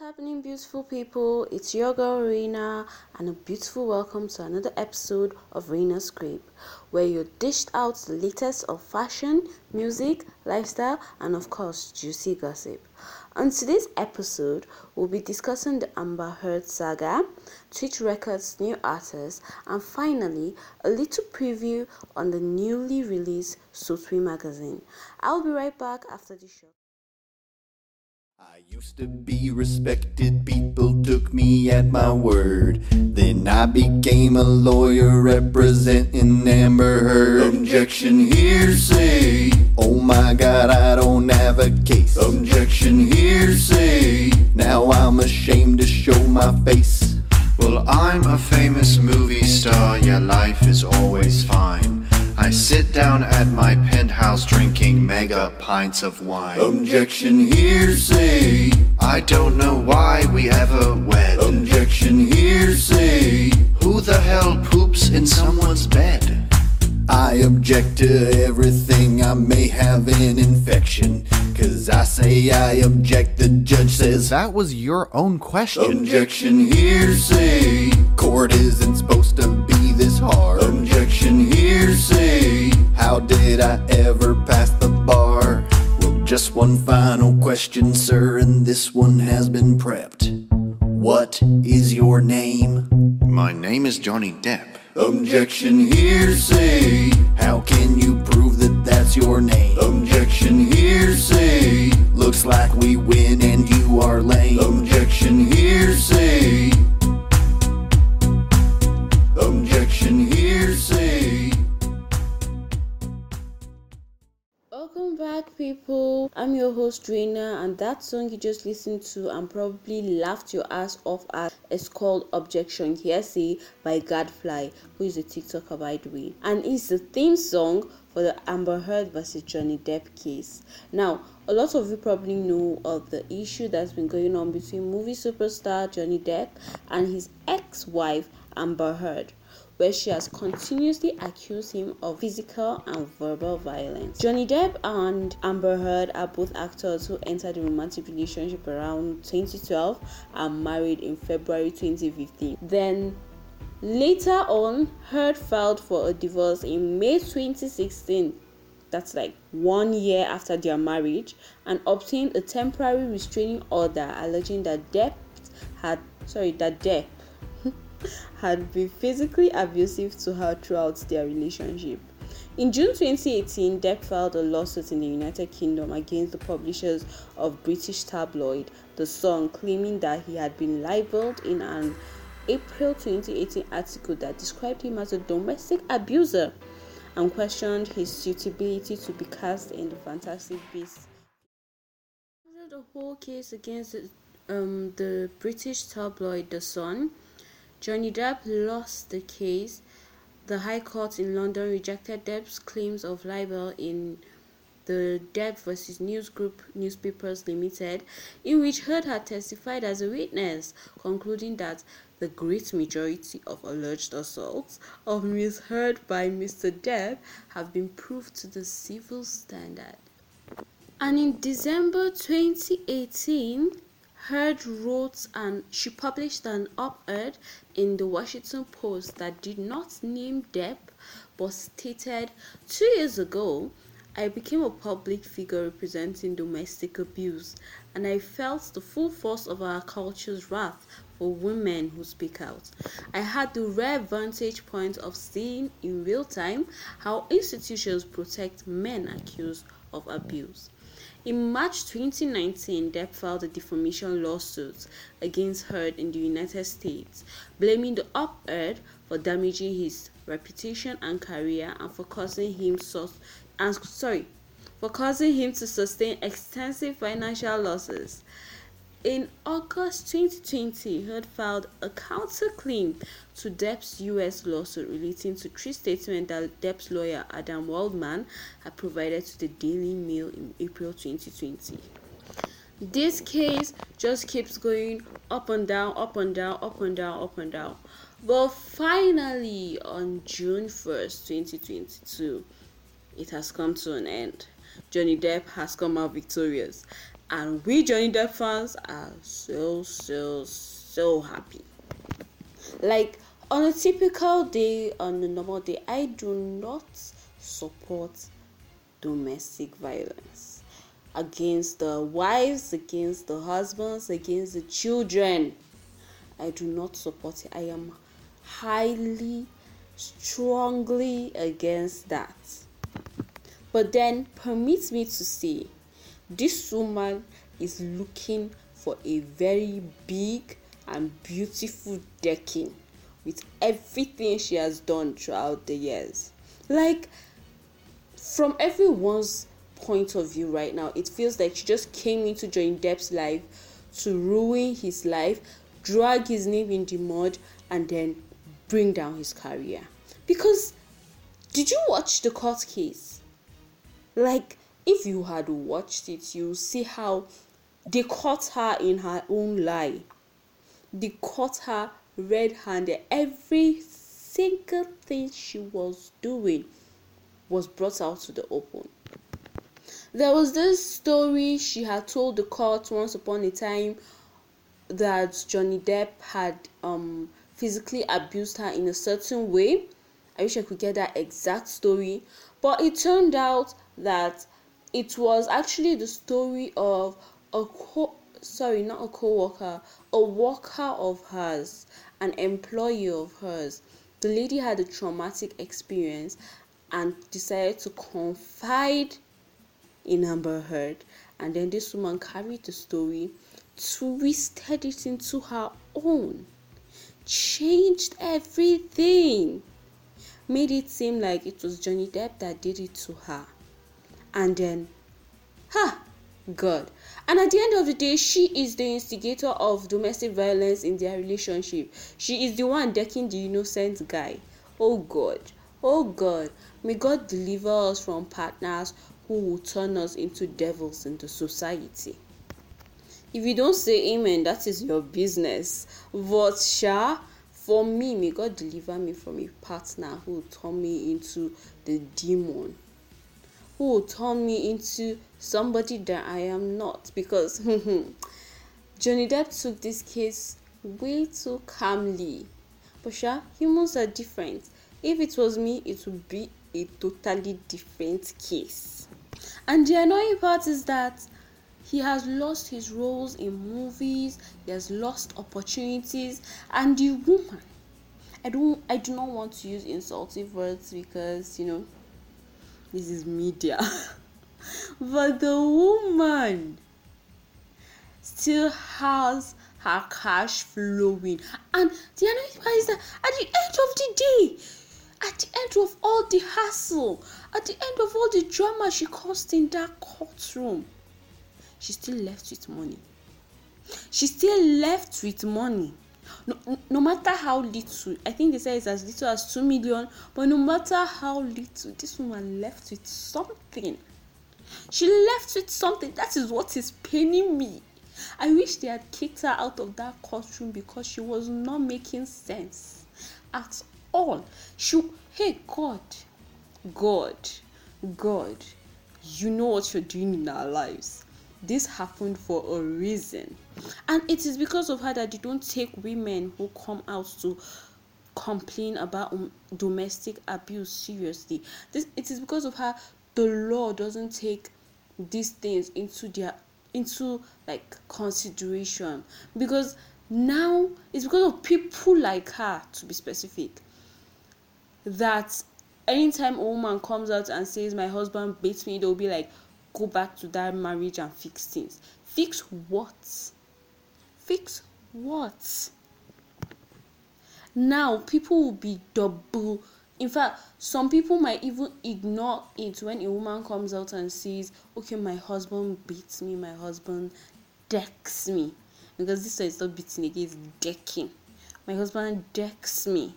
What's happening, beautiful people? It's your girl Reina, and a beautiful welcome to another episode of Reina's Grape, where you're dished out the latest of fashion, music, lifestyle, and of course, juicy gossip. On today's episode, we'll be discussing the Amber Heard saga, Twitch Records' new artists, and finally, a little preview on the newly released Sultry Magazine. I'll be right back after the show. I used to be respected, people took me at my word. Then I became a lawyer representing Amber Heard. Objection hearsay, oh my god, I don't have a case. Objection hearsay, now I'm ashamed to show my face. Well, I'm a famous movie star, yeah, life is always fine. I sit down at my penthouse drinking mega pints of wine. Objection hearsay, I don't know why we ever wed. Objection hearsay, who the hell poops in someone's bed? I object to everything, I may have an infection. Cause I say I object, the judge says that was your own question. Objection hearsay, court isn't supposed to be this hard. Objection hearsay, how did I ever pass the bar? Well, just one final question, sir, and this one has been prepped. What is your name? My name is Johnny Depp. Objection hearsay, how can you prove that that's your name? Objection hearsay, looks like we win and you are lame. Objection hearsay, objection hearsay. Welcome back, people. I'm your host Reina, and that song you just listened to and probably laughed your ass off at is called Objection Hearsay by Godfly, who is a TikToker by the way, and is the theme song for the Amber Heard versus Johnny Depp case. Now, a lot of you probably know of the issue that's been going on between movie superstar Johnny Depp and his ex-wife Amber Heard, where she has continuously accused him of physical and verbal violence. Johnny Depp and Amber Heard are both actors who entered a romantic relationship around 2012 and married in February 2015. Then, later on, Heard filed for a divorce in May 2016, that's like 1 year after their marriage, and obtained a temporary restraining order alleging that Depp had been physically abusive to her throughout their relationship. In June 2018, Depp filed a lawsuit in the United Kingdom against the publishers of British tabloid The Sun, claiming that he had been libeled in an April 2018 article that described him as a domestic abuser and questioned his suitability to be cast in the Fantastic Beasts. After the whole case against the British tabloid The Sun, Johnny Depp lost the case. The High Court in London rejected Depp's claims of libel in the Depp versus News Group Newspapers Limited, in which Heard had testified as a witness, concluding that the great majority of alleged assaults of Ms. Heard by Mr. Depp have been proved to the civil standard. And in December 2018, Heard wrote and she published an op-ed in the Washington Post that did not name Depp but stated, 2 years ago, I became a public figure representing domestic abuse, and I felt the full force of our culture's wrath for women who speak out. I had the rare vantage point of seeing in real time how institutions protect men accused of abuse. In March 2019, Depp filed a defamation lawsuit against Heard in the United States, blaming the op-ed for damaging his reputation and career and for causing him to sustain extensive financial losses. In August 2020, Heard filed a counterclaim to Depp's U.S. lawsuit relating to three statements that Depp's lawyer Adam Waldman had provided to the Daily Mail in April 2020. This case just keeps going up and down, up and down, up and down, up and down. But finally, on June 1st, 2022, it has come to an end. Johnny Depp has come out victorious. and we Johnny Depp fans are so happy. Like, on a typical day, on a normal day, I do not support domestic violence against the wives, against the husbands, against the children. I do not support it. I am highly, strongly against that. But then, permit me to say, this woman is looking for a very big and beautiful decking with everything she has done throughout the years. Like, from everyone's point of view right now, it feels like she just came into Johnny Depp's life to ruin his life, drag his name in the mud, and then bring down his career. Because, did you watch the court case? Like, if you had watched it, you'll see how they caught her in her own lie. They caught her red-handed. Every single thing she was doing was brought out to the open. There was this story she had told the court once upon a time that Johnny Depp had physically abused her in a certain way. I wish I could get that exact story. But it turned out that it was actually the story of a worker of hers, an employee of hers. The lady had a traumatic experience and decided to confide in Amber Heard. And then this woman carried the story, twisted it into her own, changed everything, made it seem like it was Johnny Depp that did it to her. And then, God. And at the end of the day, she is the instigator of domestic violence in their relationship. She is the one decking the innocent guy. Oh God. Oh God. May God deliver us from partners who will turn us into devils in the society. If you don't say amen, that is your business. But for me, may God deliver me from a partner who will turn me into the demon, who will turn me into somebody that I am not, because Johnny Depp took this case way too calmly. But humans are different. If it was me, it would be a totally different case. And the annoying part is that he has lost his roles in movies, he has lost opportunities, and the woman, I do not want to use insulting words because, this is media. But the woman still has her cash flowing. And the annoying part is that at the end of the day, at the end of all the hassle, at the end of all the drama she caused in that courtroom, she's still left with money. She's still left with money. No matter how little, I think they say it's as little as 2 million, but no matter how little, this woman left with something. She left with something. That is what is paining me. I wish they had kicked her out of that courtroom because she was not making sense at all. God, you know what you're doing in our lives. This happened for a reason, and it is because of her that you don't take women who come out to complain about domestic abuse seriously. It is because of her the law doesn't take these things into consideration, because now it's because of people like her, to be specific, that anytime a woman comes out and says my husband beats me, they'll be like, go back to that marriage and fix things. Fix what? Fix what? Now people will be double. In fact, some people might even ignore it when a woman comes out and says, okay, my husband beats me, my husband decks me. Because this is not beating again, it's decking. My husband decks me.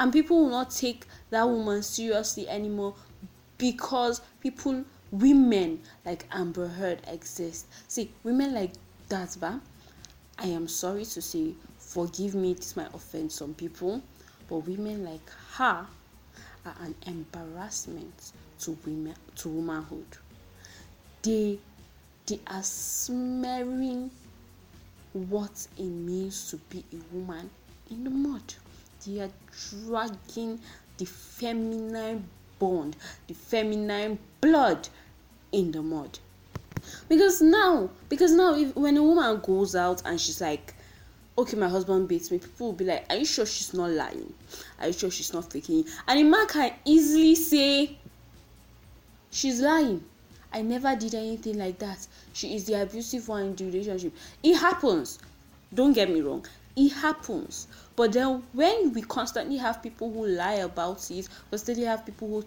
And people will not take that woman seriously anymore because women like Amber Heard exist. See, women like that, I am sorry to say, forgive me, this might offend some people, but women like her are an embarrassment to womanhood. They They are smearing what it means to be a woman in the mud. They are dragging the feminine bond, the feminine blood in the mud. Because now, if when a woman goes out and she's like, okay, my husband beats me, people will be like, are you sure she's not lying? Are you sure she's not faking? And a man can easily say, she's lying. I never did anything like that. She is the abusive one in the relationship. It happens. Don't get me wrong. It happens. But then when we constantly have people who lie about it, constantly have people who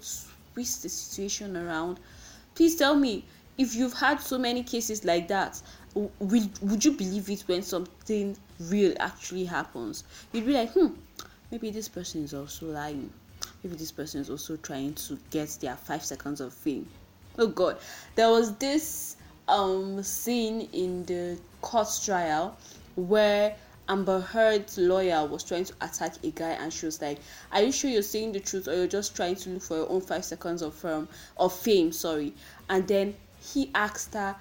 twist the situation around, please tell me, if you've had so many cases like that, would you believe it when something real actually happens? You'd be like, maybe this person is also lying. Maybe this person is also trying to get their 5 seconds of fame. Oh God, there was this scene in the court trial where Amber Heard's lawyer was trying to attack a guy, and she was like, are you sure you're saying the truth, or you're just trying to look for your own 5 seconds of fame? And then he asked her,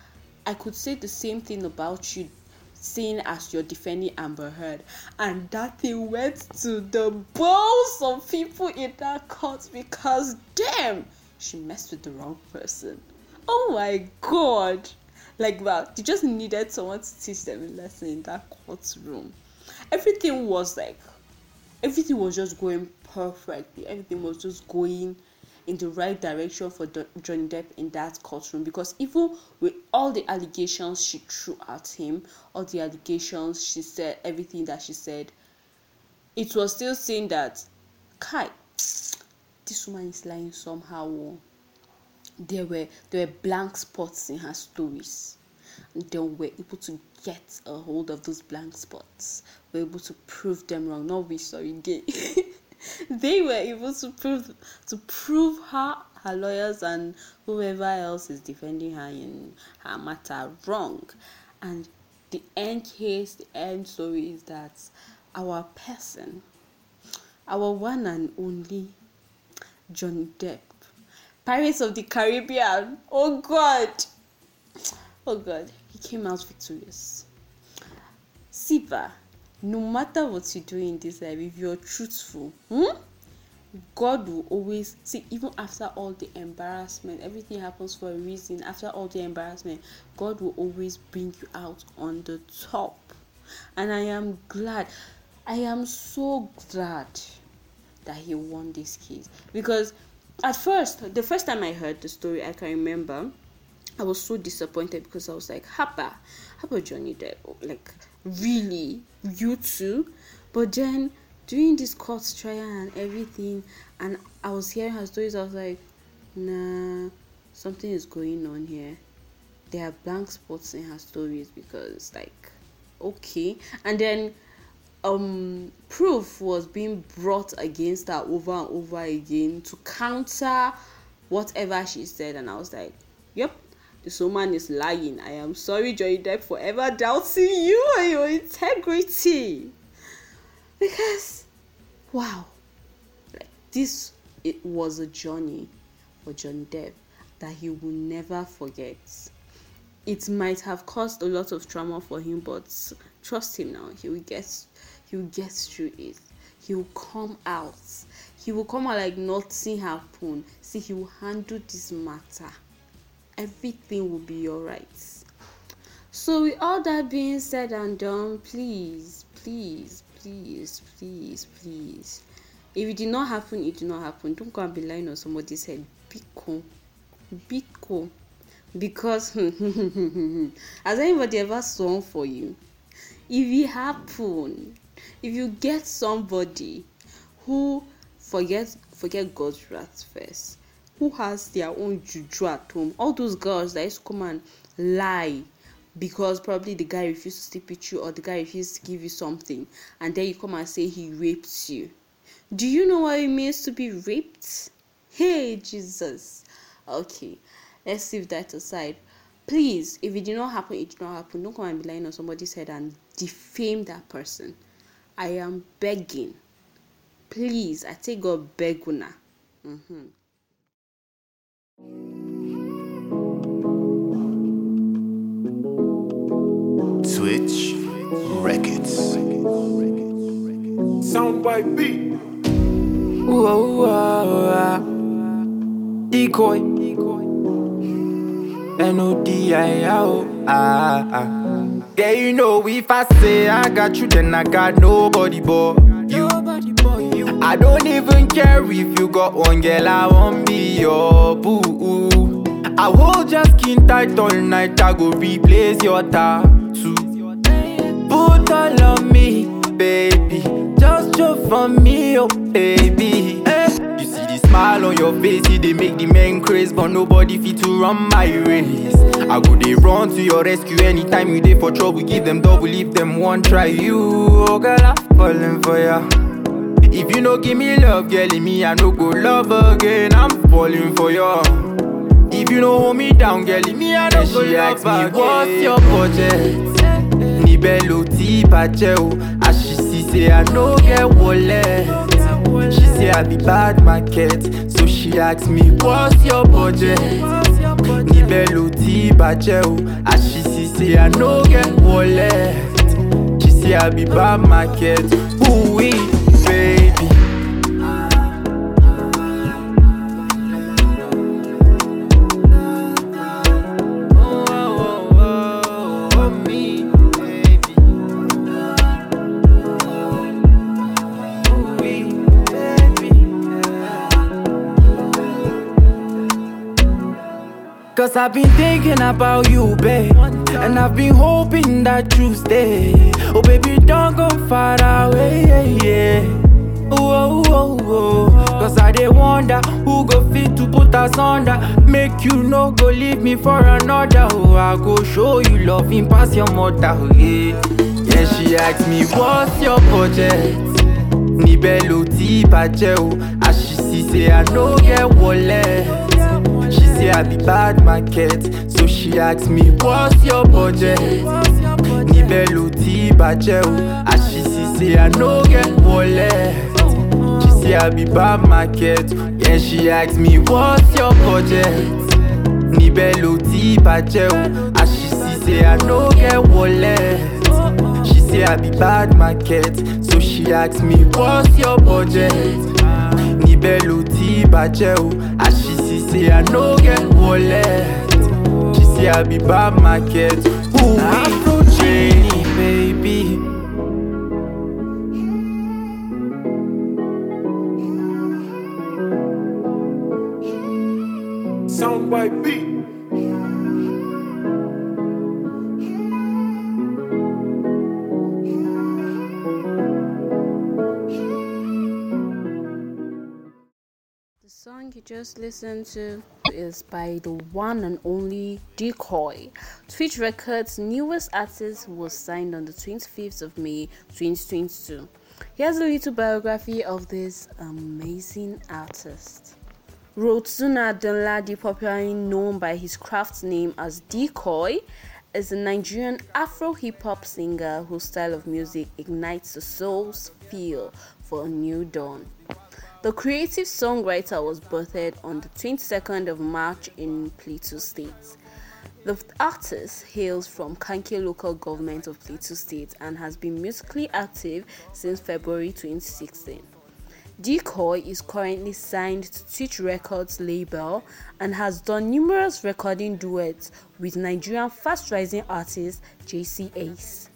I could say the same thing about you, seeing as you're defending Amber Heard. And that thing went to the balls of people in that court, because damn, she messed with the wrong person. Oh my God. Like, wow, they just needed someone to teach them a lesson in that courtroom. Everything was just going perfectly. Everything was just going in the right direction for Johnny Depp in that courtroom, because even with all the allegations she threw at him, all the allegations she said, everything that she said, it was still saying that, Kai, this woman is lying somehow. There were blank spots in her stories, and then we're able to get a hold of those blank spots. We're able to prove them wrong. Not we, sorry, gay. They were able to prove her lawyers and whoever else is defending her in her matter wrong. And the end case, the end story is that our person, our one and only Johnny Depp, Pirates of the Caribbean, oh God, he came out victorious. Sipa, no matter what you do in this life, if you're truthful, God will always see. Even after all the embarrassment, everything happens for a reason. After all the embarrassment, God will always bring you out on the top. And I am so glad that he won this case, because at first, the first time I heard the story, I can remember, I was so disappointed, because I was like, Hapa Johnny Depp, like, really, you too? But then, during this court trial and everything, and I was hearing her stories, I was like, nah, something is going on here. There are blank spots in her stories, because, like, okay. And then, proof was being brought against her over and over again to counter whatever she said, and I was like, yep, this woman is lying. I am sorry, Johnny Depp, for ever doubting you and your integrity. Because, wow, like, it was a journey for Johnny Depp that he will never forget. It might have caused a lot of trauma for him, but trust him now, he will get through it. He will come out. He will come out like nothing happened. See, he will handle this matter. Everything will be alright. So with all that being said and done, please. If it did not happen, it did not happen. Don't go and be lying on somebody's head. Be cool. Because has anybody ever sworn for you? If it happen, if you get somebody who forget God's wrath first, who has their own juju at home, all those girls that used to come and lie because probably the guy refused to sleep with you, or the guy refused to give you something, and then you come and say he raped you. Do you know what it means to be raped? Hey, Jesus. Okay, let's leave that aside. Please, if it did not happen, it did not happen. Don't come and be lying on somebody's head and defame that person. I am begging. Please, I take God beguna. Twitch Records. Soundbite beat. Whoa, whoa, Decoy. NODIO. Yeah, you know if I say I got you, then I got nobody but you. I don't even care if you got one girl, I won't be your boo. I hold your skin tight all night, I go replace your tattoo. Put all on me, baby, just show for me, oh baby. You see the smile on your face, see they make the men craze, but nobody fit to run my race. I go they run to your rescue anytime you dey for trouble, give them double, leave them one try. You, oh girl, I'm falling for ya. If you no give me love, girl, in me I no go love again, I'm falling for ya. If you don't hold me down, girl, leave me, I don't go love back. She asks me, what's your budget? Ni bello ti pacheo. As she see, say, I no get wallet. She say, I be bad market. So she asks me, what's your budget? Ni bello ti pacheo. As she see, say, I no get wallet. She say, I be bad market. Ooh-wee, baby. Cause I've been thinking about you, babe, and I've been hoping that you stay. Oh baby, don't go far away, yeah, yeah. Oh, oh, oh. Cause I dey wonder who go fit to put us under. Make you no go leave me for another. Oh, I go show you love in past your mother, yeah. Yeah, she asked me, what's your budget? Ni bello ti pacheo. As she see, say, I no get wallet. She say I be bad market, so she asks me, what's your budget? Ni bello ti bacheo. As she see, say I no get wallet. She say I be bad market. Yeah, she asks me, what's your budget? Ni bello ti bacheo. As she see, say I no get wallet. She say I be bad market, so she asks me, what's your budget? Ni bello ti bacheo. As she say I no get wallet. She say I be bad market. Ooh, Afro Genie, baby. Sound by beat. You just listen to is by the one and only Decoy. Twitch Records' newest artist was signed on the 25th of May 2022. Here's a little biography of this amazing artist. Rotsuna Daladi, popularly known by his craft name as Decoy, is a Nigerian Afro hip-hop singer whose style of music ignites the soul's feel for a new dawn. The creative songwriter was birthed on the 22nd of March in Plateau State. The artist hails from Kanke local government of Plateau State and has been musically active since February 2016. Decoy is currently signed to Twitch Records label and has done numerous recording duets with Nigerian fast-rising artist J.C. Ace.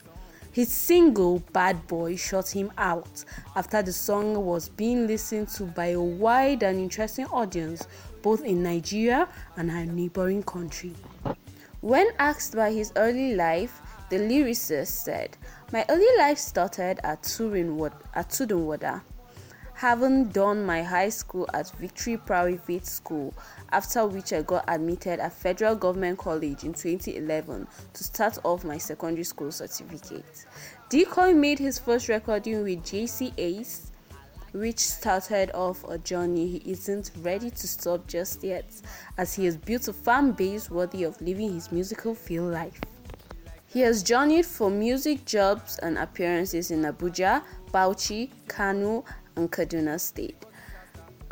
His single, Bad Boy, shot him out after the song was being listened to by a wide and interesting audience, both in Nigeria and her neighboring country. When asked about his early life, the lyricist said, "My early life started at Tudunwada. Having done my high school at Victory Private School, after which I got admitted at Federal Government College in 2011 to start off my secondary school certificate." Decoy made his first recording with J.C. Ace, which started off a journey he isn't ready to stop just yet, as he has built a fan base worthy of living his musical field life. He has journeyed for music jobs and appearances in Abuja, Bauchi, Kano, and Kaduna State.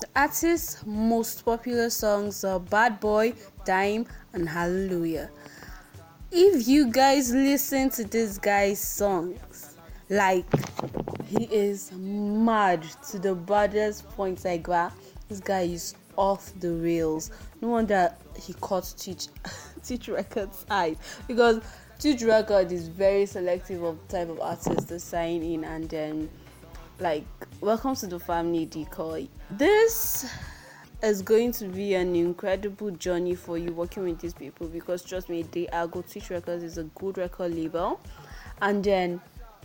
The artist's most popular songs are Bad Boy, Dime, and Hallelujah. if you guys listen to this guy's songs, like, he is mad to the baddest point. Like, wow, this guy is off the rails. No wonder he caught Twitch Records' eyes, because Twitch Records is very selective of the type of artists to sign in. And then, like, welcome to the family, Decoy. This is going to be an incredible journey for you working with these people, because trust me, they are good. Twitch Records is a good record label, and then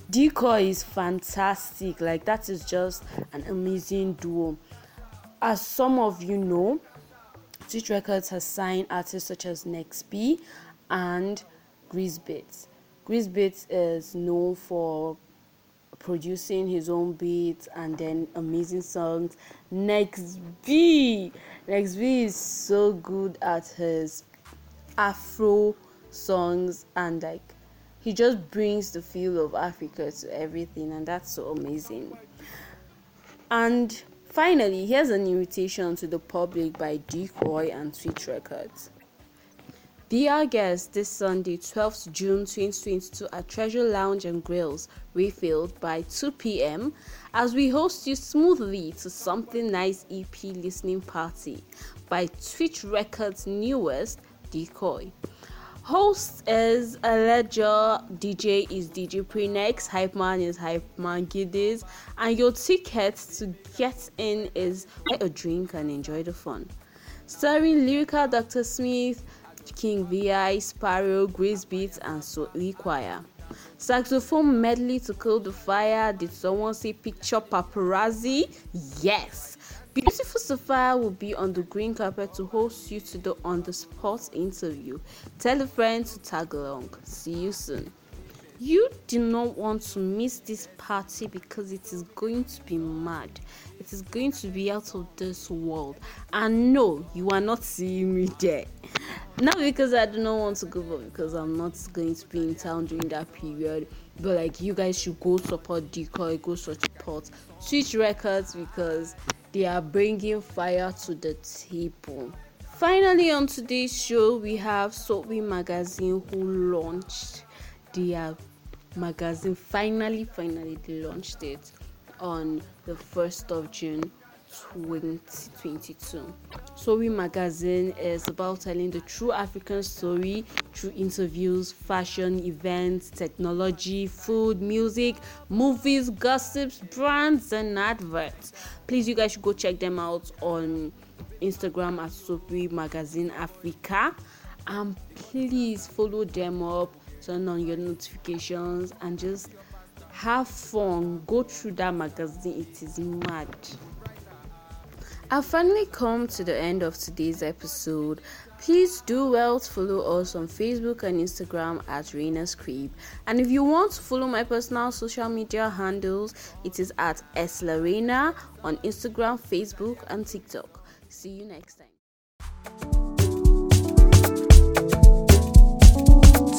Decoy is fantastic. Like, that is just an amazing duo. As some of you know, Twitch Records has signed artists such as Nexbee and Grizzbits. Grizzbits is known for producing his own beats and then amazing songs. Nexbee is so good at his Afro songs, and like, he just brings the feel of Africa to everything, and that's so amazing. And finally, here's an invitation to the public by Decoy and Twitch Records. Be our guest this Sunday, 12th June 2022 at Treasure Lounge and Grills, refilled by 2 p.m. as we host you smoothly to Something Nice EP listening party by Twitch Records' newest, Decoy. Host is Alejo, DJ is DJ Prenex, Hype Man is Hype Man Giddies, and your ticket to get in is buy a drink and enjoy the fun. Starring Lyrica, Dr. Smith, King V.I., Sparrow, Grace Beats, and Sohli Choir. Saxophone medley to kill the fire. Did someone say picture paparazzi? Yes! Beautiful Sophia will be on the green carpet to host you to the on-the-spot interview. Tell a friend to tag along. See you soon. You do not want to miss this party, because it is going to be mad. It is going to be out of this world. And no, you are not seeing me there. Not because I do not want to go, but because I'm not going to be in town during that period. But like, you guys should go support Decoy, go support Twitch Records, because they are bringing fire to the table. Finally, on today's show, we have Sultry Magazine, who launched their magazine. Finally, they launched it on the 1st of June 2022. Sultry Magazine is about telling the true African story through interviews, fashion, events, technology, food, music, movies, gossips, brands, and adverts. Please, you guys should go check them out on Instagram at Sultry Magazine Africa, and please follow them up. Turn on your notifications and just have fun. Go through that magazine, it is mad. I've finally come to the end of today's episode. Please do well to follow us on Facebook and Instagram at Reina's Grape. And if you want to follow my personal social media handles, it is at @eslarena on Instagram, Facebook, and TikTok. See you next time.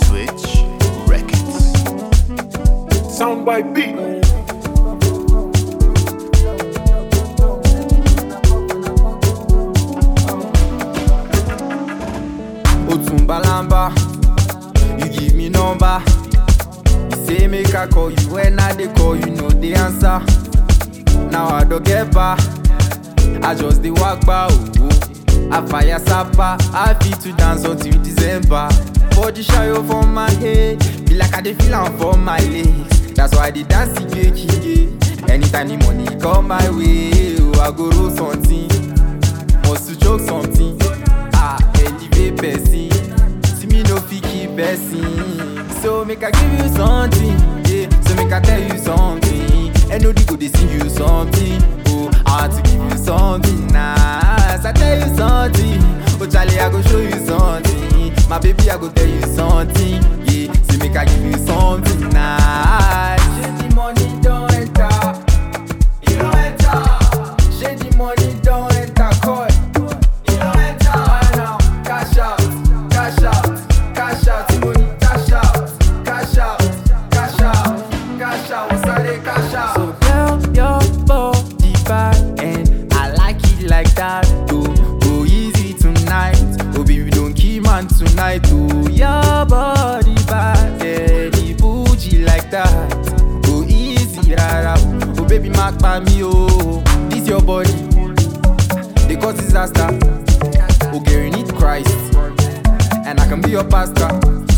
Twitch Records. Sound by beat. Otumbalamba, you give me number. You say make I call you, when I dey call you, no dey answer. Now I don't get back. I just dey walk by. I fire sapper. I fit to dance until December. Body shayo for my head, be like I dey feel am for my legs. That's why the dance igeke. Anytime the money come my way, oh, I go roll something, must to choke something. Ah, elevate person, see me no fit keep person. So make I give you something, yeah. So make I tell you something. And nobody go dey sing you something. Oh, I want to give you something nice. I tell you something, oh Charlie, I go show you something. My baby, I go tell you something, yeah. See, make I give you something nice. Shady money don't enter, you don't enter. Shady money don't enter, coy, you don't enter. Why now? Cash out, cash out, cash out, money, cash out, cash out, cash out, cash out. What's that they cash out? So girl, your body back, and I like it like that. Go easy tonight. Tonight, oh, your body disaster. Ogiri need Christ, and I can be your pastor.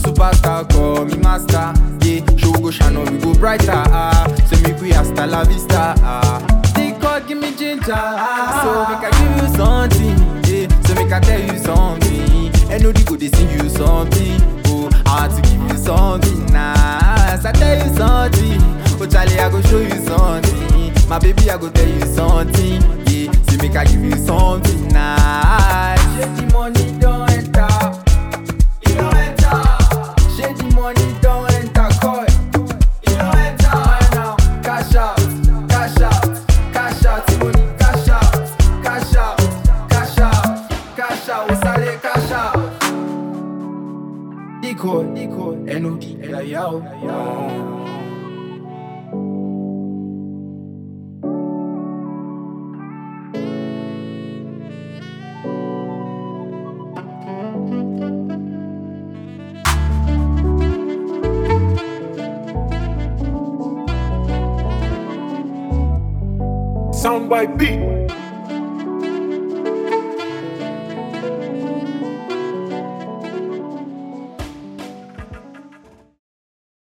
Superstar, call me master. Yeah, show go shine, we go brighter. So make we hasta la vista. Decoy, give me ginger. So make I give you something. Yeah, so make I tell you something. And no they go they sing you something. Oh, I want to give you something nice. I tell you something. Oh, Charlie, I go show you something. My baby, I go tell you something. Yeah, so make I give you something nice. Shady money don't enter. It don't enter. Shady money don't enter. Coy. It don't enter. Now cash out, cash out, cash out. Money cash out, cash out, cash out, cash out. We sell cash out. Decoy, decoy, enoki, elayao. Sound by beat.